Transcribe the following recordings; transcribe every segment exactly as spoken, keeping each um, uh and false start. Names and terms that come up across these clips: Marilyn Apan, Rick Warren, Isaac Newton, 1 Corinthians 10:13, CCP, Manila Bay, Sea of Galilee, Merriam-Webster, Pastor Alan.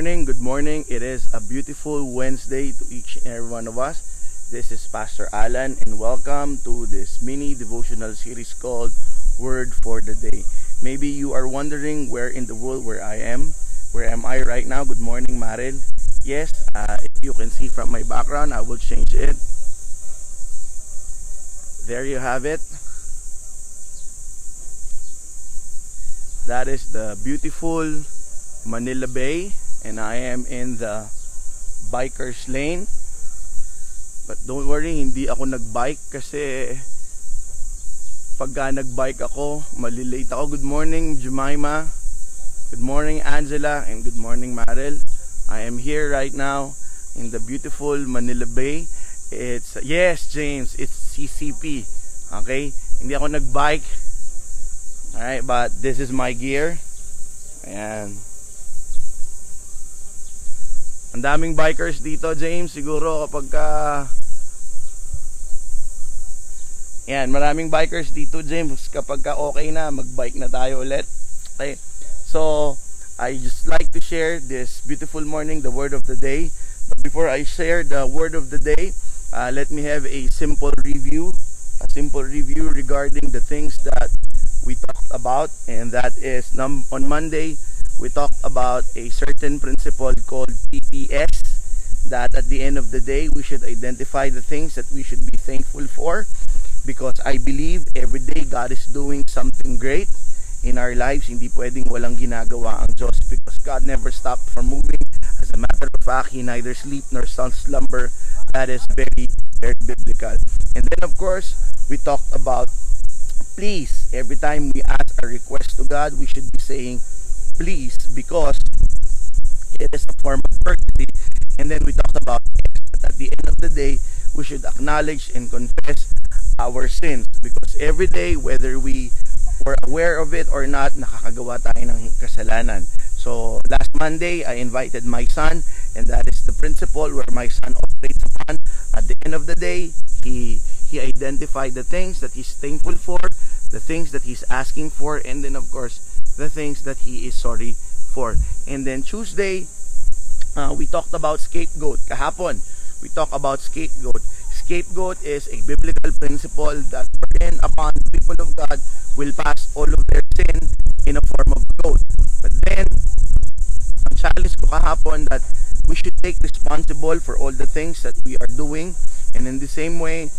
morning, good morning. It is a beautiful Wednesday to each and every one of us. This is Pastor Alan and welcome to this mini devotional series called Word for the Day. Maybe you are wondering where in the world where I am. Where am I right now? Good morning, Maril. Yes, uh, if you can see from my background, I will change it. There you have it. That is the beautiful Manila Bay, and I am in the biker's lane. But don't worry, hindi ako nagbike kasi pagka nagbike ako, malilate ako. Good morning, Jemima. Good morning, Angela, and good morning, Maril. I am here right now in the beautiful Manila Bay. It's yes, James, it's C C P. Okay? Hindi ako nagbike. All right, but this is my gear. Ayan. Ang daming bikers dito, James. Siguro kapag ka... Ayan, maraming bikers dito, James. Kapag ka okay na, mag-bike na tayo ulit. Okay. So, I just like to share this beautiful morning, the word of the day. But before I share the word of the day, uh, let me have a simple review. A simple review regarding the things that we talked about. And that is, num- on Monday, we talked about a certain principle called T P S, that at the end of the day, we should identify the things that we should be thankful for, because I believe every day God is doing something great in our lives. Hindi pwedeng walang ginagawa ang Diyos, because God never stopped from moving. As a matter of fact, He neither sleep nor slumber. That is very, very biblical. And then, of course, we talked about please. Every time we ask a request to God, we should be saying please, because it is a form of courtesy. And then we talked about that at the end of the day, we should acknowledge and confess our sins, because every day, whether we were aware of it or not, nakakagawa tayo ng kasalanan. So last Monday, I invited my son, and that is the principle where my son operates upon. At the end of the day, he he identified the things that he's thankful for, the things that he's asking for, and then of course the things that he is sorry for. And then Tuesday, uh, we talked about scapegoat. Kahapon, we talked about scapegoat. Scapegoat is a biblical principle that burden upon the people of God will pass all of their sin in a form of goat. But then, ang challenge ko kahapon that we should take responsible for all the things that we are doing. And in the same way,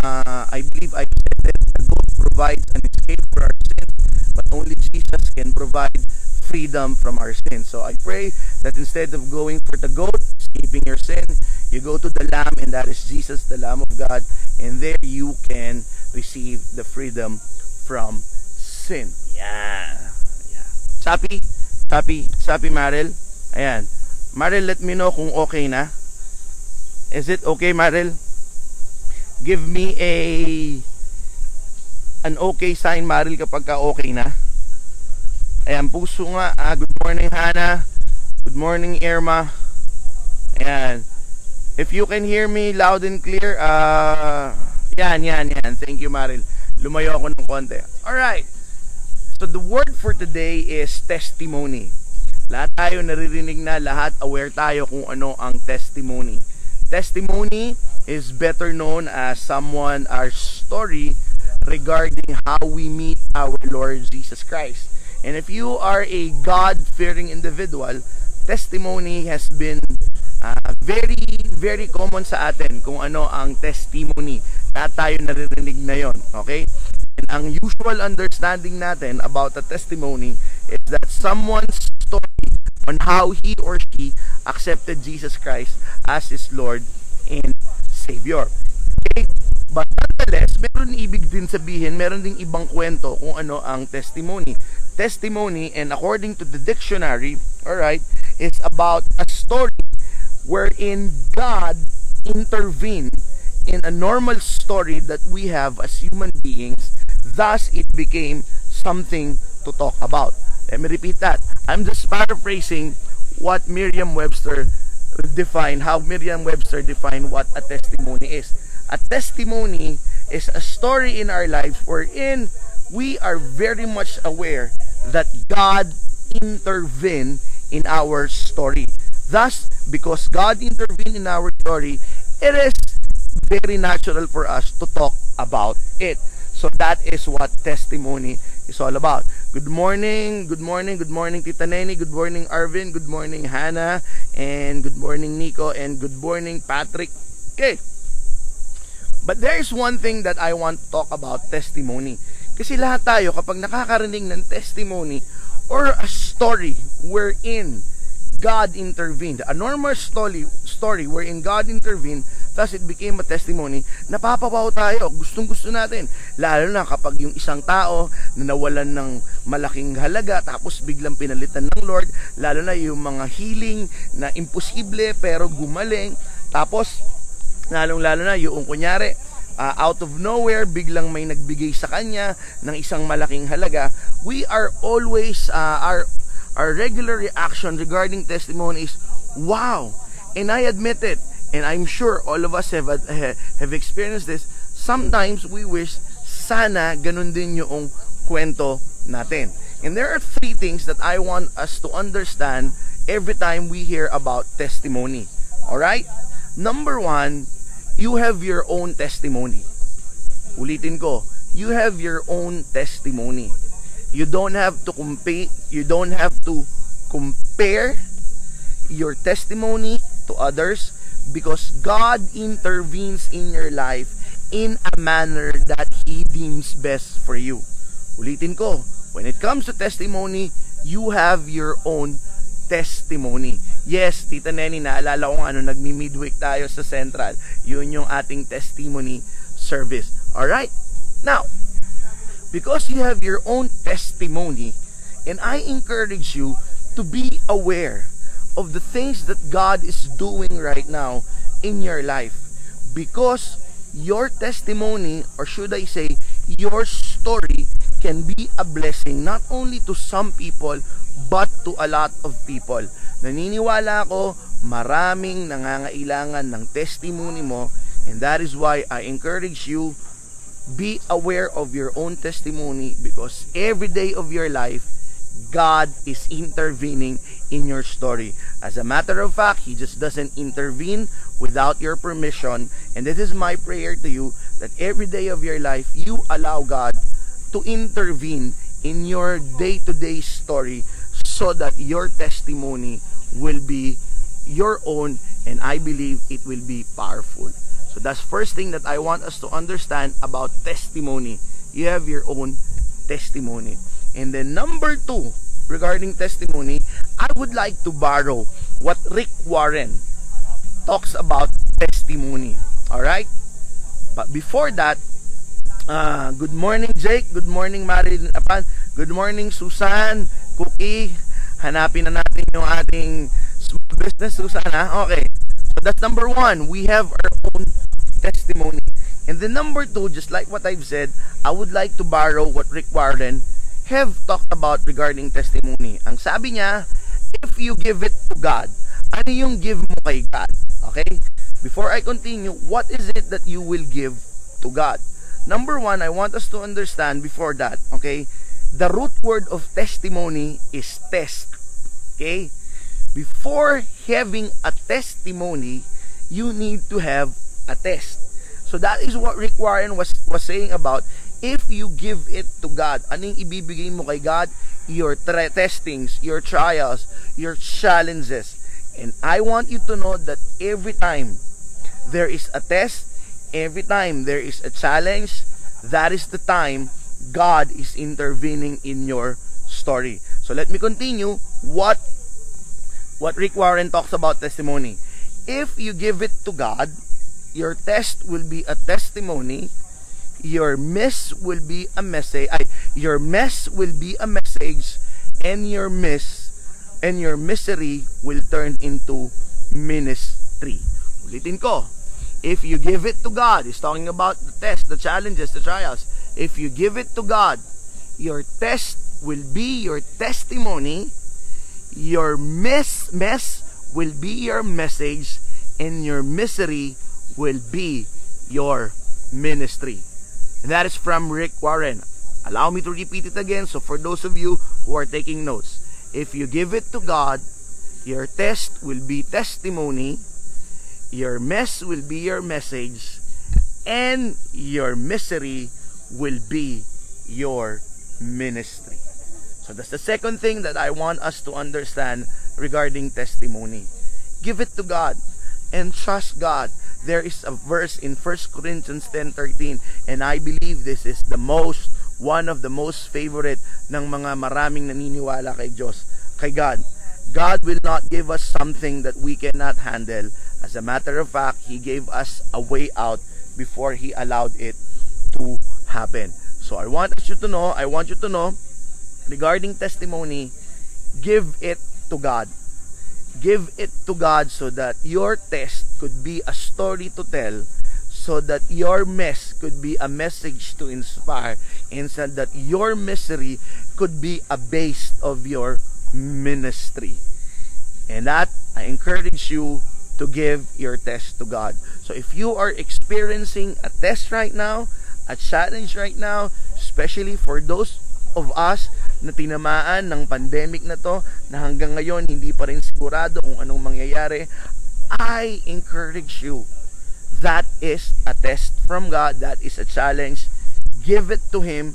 uh, I believe I said that the goat provides an escape for our sin, but only Jesus can provide freedom from our sin. So I pray that instead of going for the goat, escaping your sin, you go to the Lamb, and that is Jesus, the Lamb of God, and there you can receive the freedom from sin. Yeah. Yeah. Sapi, Sapi, Sapi Maril. Ayan. Maril, let me know kung okay na. Is it okay, Maril? Give me a... an okay sign, Maril, kapag ka okay na. Ayan, puso nga. Ah, good morning, Hannah. Good morning, Irma. Ayan. If you can hear me loud and clear, ah, uh, yan, yan, yan. Thank you, Maril. Lumayo ako ng konti. Alright. So, the word for today is testimony. Lahat tayo naririnig na, lahat aware tayo kung ano ang testimony. Testimony is better known as someone, our story, regarding how we meet our Lord Jesus Christ. And if you are a God-fearing individual, testimony has been uh, very, very common sa atin kung ano ang testimony. Lahat tayo naririnig na yon, okay? And ang usual understanding natin about a testimony is that someone's story on how he or she accepted Jesus Christ as his Lord and Savior. Okay? But nonetheless, meron ibig din sabihin, meron ding ibang kwento kung ano ang testimony. Testimony, and according to the dictionary, alright, it's about a story wherein God intervened in a normal story that we have as human beings. Thus, it became something to talk about. Let me repeat that. I'm just paraphrasing what Merriam-Webster defined, how Merriam-Webster defined what a testimony is. A testimony is a story in our lives wherein we are very much aware that God intervened in our story. Thus, because God intervened in our story, it is very natural for us to talk about it. So that is what testimony is all about. Good morning, good morning, good morning Tita Neni, good morning Arvin, good morning Hannah, and good morning Nico, and good morning Patrick. Okay. But there is one thing that I want to talk about, testimony. Kasi lahat tayo kapag nakakarinig ng testimony or a story wherein God intervened, a normal story, story wherein God intervened, thus it became a testimony, napapabaw tayo, gustong gusto natin. Lalo na kapag yung isang tao na nawalan ng malaking halaga tapos biglang pinalitan ng Lord, lalo na yung mga healing na imposible pero gumaling, tapos lalong lalo na yung kunyari uh, out of nowhere biglang may nagbigay sa kanya ng isang malaking halaga. We are always uh, our our regular reaction regarding testimony is wow, and I admit it, and I'm sure all of us have uh, have experienced this. Sometimes we wish sana ganun din yung kwento natin. And there are three things that I want us to understand every time we hear about testimony. All right? Number one, you have your own testimony. Ulitin ko, you have your own testimony. You don't have to compete, you don't have to compare your testimony to others because God intervenes in your life in a manner that He deems best for you. Ulitin ko, when it comes to testimony, you have your own testimony. Yes, Tita Neni, naalala ko ano, nagmi-midweek tayo sa Central. Yun yung ating testimony service. Alright? Now, because you have your own testimony, and I encourage you to be aware of the things that God is doing right now in your life. Because your testimony, or should I say, your story can be a blessing not only to some people, but to a lot of people. Naniniwala ako, maraming nangangailangan ng testimony mo, and that is why I encourage you, be aware of your own testimony because every day of your life, God is intervening in your story. As a matter of fact, He just doesn't intervene without your permission, and this is my prayer to you, that every day of your life, you allow God to intervene in your day-to-day story so that your testimony will be your own, and I believe it will be powerful. So that's first thing that I want us to understand about testimony. You have your own testimony. And then number two, regarding testimony, I would like to borrow what Rick Warren talks about testimony. Alright? But before that, Uh, good morning Jake, good morning Marilyn Apan, good morning Susan, Cookie. Hanapin na natin yung ating small business, Susan, ha? Okay, so that's number one, we have our own testimony. And then number two, just like what I've said, I would like to borrow what Rick Warren have talked about regarding testimony. Ang sabi niya, if you give it to God, ano yung give mo kay God? Okay, before I continue, what is it that you will give to God? Number one, I want us to understand before that, okay? The root word of testimony is test, okay? Before having a testimony, you need to have a test. So that is what Rick Warren was, was saying about, if you give it to God, anong ibibigay mo kay God? Your tra- testings, your trials, your challenges. And I want you to know that every time there is a test, every time there is a challenge, that is the time God is intervening in your story. So let me continue what what Rick Warren talks about testimony. If you give it to God, your test will be a testimony, your miss will be a message, ay, your mess will be a message, and your miss and your misery will turn into ministry. Ulitin ko. If you give it to God, he's talking about the test, the challenges, the trials. If you give it to God, your test will be your testimony, your mess, mess will be your message, and your misery will be your ministry. And that is from Rick Warren. Allow me to repeat it again, so for those of you who are taking notes. If you give it to God, Your test will be testimony, your mess will be your message, and your misery will be your ministry. So that's the second thing that I want us to understand regarding testimony. Give it to God and trust God. There is a verse in First Corinthians ten thirteen, and I believe this is the most, one of the most favorite ng mga maraming naniniwala kay Diyos, kay God. God will not give us something that we cannot handle. As a matter of fact, He gave us a way out before He allowed it to happen. So I want you to know, I want you to know, regarding testimony, give it to God. Give it to God so that your test could be a story to tell, so that your mess could be a message to inspire, and so that your misery could be a base of your ministry. And that, I encourage you to give your test to God. So if you are experiencing a test right now, a challenge right now, especially for those of us na tinamaan ng pandemic na to, na hanggang ngayon hindi pa rin sigurado kung anong mangyayari, I encourage you, that is a test from God, that is a challenge. Give it to Him,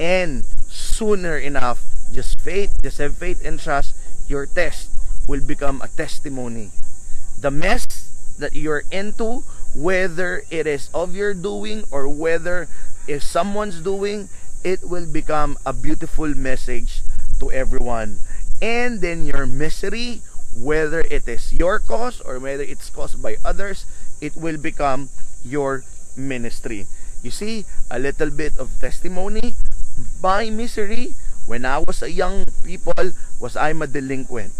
and sooner enough, just faith, just have faith and trust, your test will become a testimony. The mess that you're into, whether it is of your doing or whether if someone's doing, it will become a beautiful message to everyone. And then your misery, whether it is your cause or whether it's caused by others, it will become your ministry. You see, a little bit of testimony. My misery, when I was a young people, was I'm a delinquent.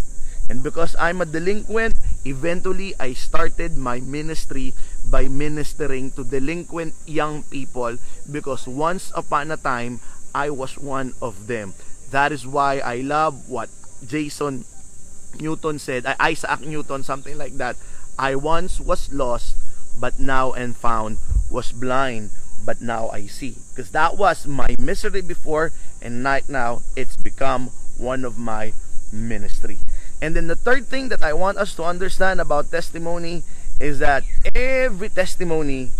And because I'm a delinquent, eventually I started my ministry by ministering to delinquent young people, because once upon a time, I was one of them. That is why I love what Jason Newton said, Isaac Newton, something like that. I once was lost, but now am found, was blind, but now I see. Because that was my misery before, and right now, it's become one of my ministry. And then the third thing that I want us to understand about testimony is that every testimony,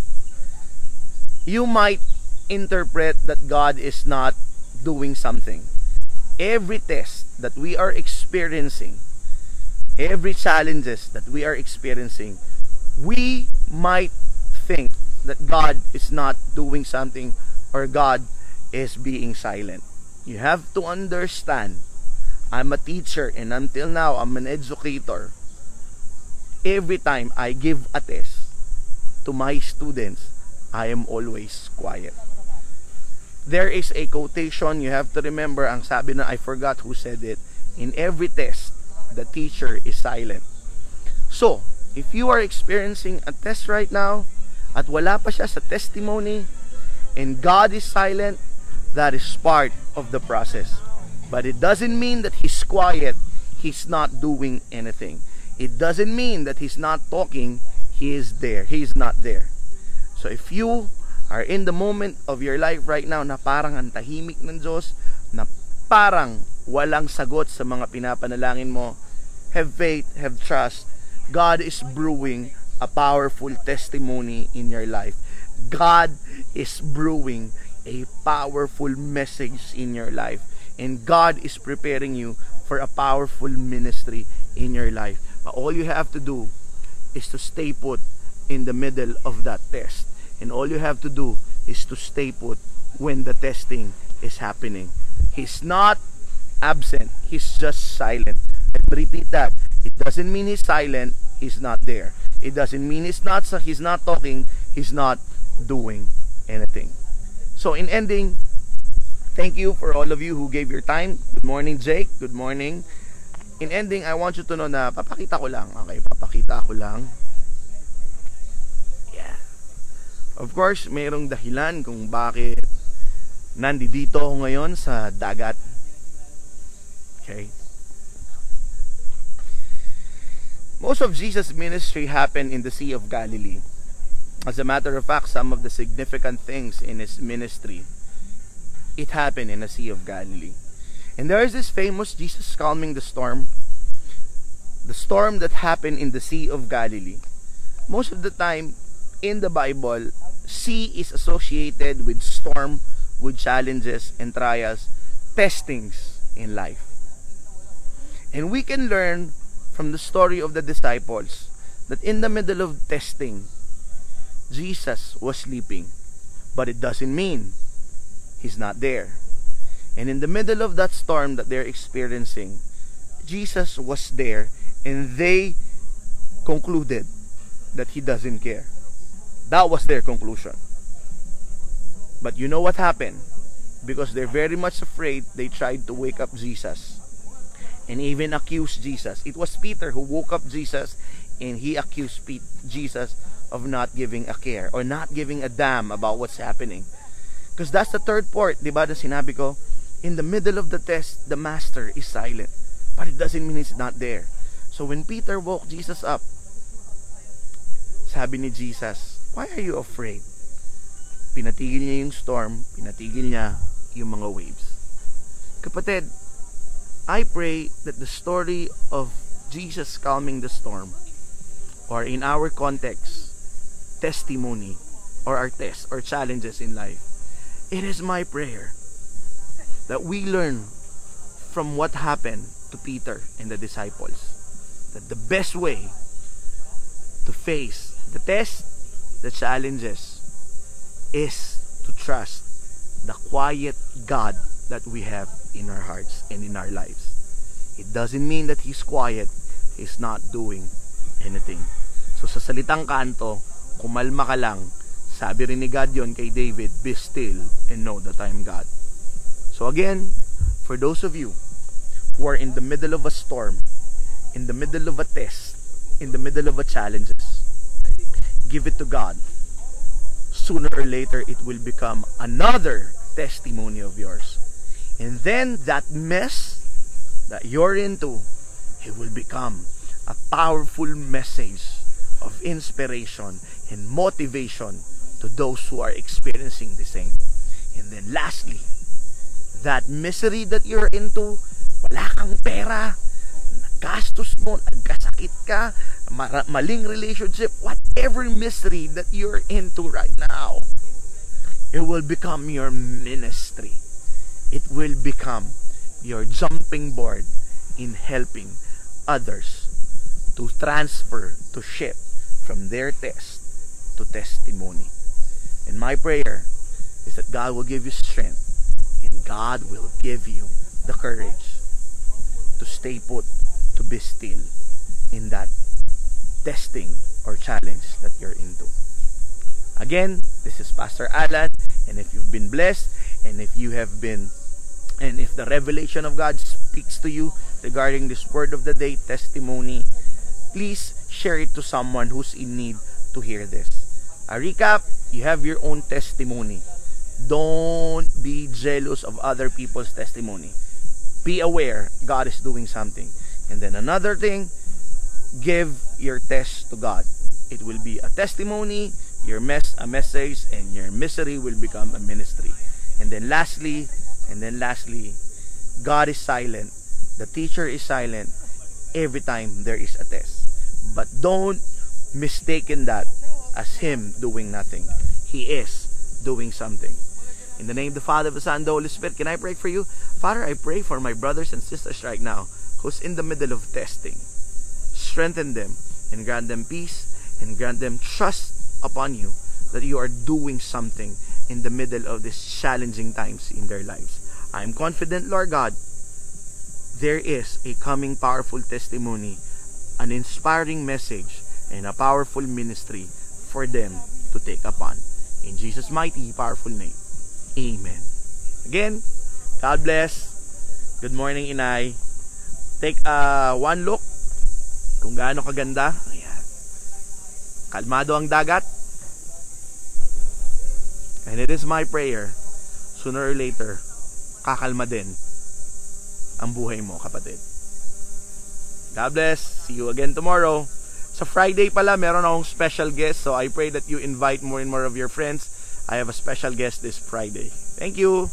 you might interpret that God is not doing something. Every test that we are experiencing, every challenges that we are experiencing, we might think that God is not doing something or God is being silent. You have to understand, I'm a teacher, and until now, I'm an educator. Every time I give a test to my students, I am always quiet. There is a quotation, you have to remember, ang sabi na, I forgot who said it, in every test, the teacher is silent. So, if you are experiencing a test right now, at wala pa siya sa testimony, and God is silent, that is part of the process. But it doesn't mean that He's quiet. He's not doing anything. It doesn't mean that He's not talking. He is there. He's not there. So if you are in the moment of your life right now na parang ang tahimik ng Diyos, na parang walang sagot sa mga pinapanalangin mo, have faith, have trust. God is brewing a powerful testimony in your life. God is brewing a powerful message in your life. And God is preparing you for a powerful ministry in your life. But all you have to do is to stay put in the middle of that test. And all you have to do is to stay put when the testing is happening. He's not absent. He's just silent. Let me repeat that. It doesn't mean He's silent. He's not there. It doesn't mean he's not, he's not talking. He's not doing anything. So in ending, thank you for all of you who gave your time. Good morning, Jake. Good morning. In ending, I want you to know na papakita ko lang. Okay, papakita ko lang. Yeah. Of course, mayroong dahilan kung bakit nandito ako ngayon sa dagat. Okay. Most of Jesus' ministry happened in the Sea of Galilee. As a matter of fact, some of the significant things in His ministry, it happened in the Sea of Galilee. And there is this famous Jesus calming the storm. the storm that happened in the Sea of Galilee. Most of the time in the Bible, sea is associated with storm, with challenges and trials, testings in life. And we can learn from the story of the disciples that in the middle of testing, Jesus was sleeping. But it doesn't mean he's not there. And in the middle of that storm that they're experiencing, Jesus was there, and they concluded that he doesn't care. That was their conclusion. But you know what happened? Because they're very much afraid, they tried to wake up Jesus and even accuse Jesus. It was Peter who woke up Jesus, and he accused Jesus of not giving a care or not giving a damn about what's happening. Because that's the third part, diba, na sinabi ko, in the middle of the test, the master is silent. But it doesn't mean it's not there. So when Peter woke Jesus up, sabi ni Jesus, "Why are you afraid?" Pinatigil niya yung storm, pinatigil niya yung mga waves. Kapatid, I pray that the story of Jesus calming the storm, or in our context, testimony, or our tests or challenges in life, it is my prayer that we learn from what happened to Peter and the disciples, that the best way to face the test, the challenges, is to trust the quiet God that we have in our hearts and in our lives. It doesn't mean that he's quiet, he's not doing anything. So sa salitang kanto, kumalma ka lang, sabi rin ni God yun kay David, "Be still and know that I am God." So again, for those of you who are in the middle of a storm, in the middle of a test, in the middle of a challenges, give it to God. Sooner or later, it will become another testimony of yours. And then that mess that you're into, it will become a powerful message of inspiration and motivation to those who are experiencing the same. And then lastly, that misery that you're into, wala kang pera, gastos mo, nagkasakit ka, maling relationship, whatever mystery that you're into right now, it will become your ministry. It will become your jumping board in helping others to transfer, to shift from their test to testimony. And my prayer is that God will give you strength, and God will give you the courage to stay put, to be still in that testing or challenge that you're into. Again, this is Pastor Alan, and if you've been blessed, and if you have been, and if the revelation of God speaks to you regarding this word of the day, testimony, please share it to someone who's in need to hear this. A recap, you have your own testimony. Don't be jealous of other people's testimony. Be aware God is doing something. And then another thing, give your test to God. It will be a testimony, your mess a message, and your misery will become a ministry. And then lastly, and then lastly, God is silent. The teacher is silent every time there is a test. But don't mistake that as him doing nothing. He is doing something. In the name of the Father, the Son, and the Holy Spirit, can I pray for you? Father, I pray for my brothers and sisters right now who's in the middle of testing. Strengthen them and grant them peace and grant them trust upon you that you are doing something in the middle of these challenging times in their lives. I am confident, Lord God, there is a coming powerful testimony, an inspiring message, and a powerful ministry for them to take upon. In Jesus' mighty, powerful name. Amen. Again, God bless. Good morning, Inay. Take uh, one look kung gaano kaganda. Ayan. Kalmado ang dagat. And it is my prayer, sooner or later, kakalma din ang buhay mo, kapatid. God bless. See you again tomorrow. Sa Friday pala, meron akong special guest. So I pray that you invite more and more of your friends. I have a special guest this Friday. Thank you.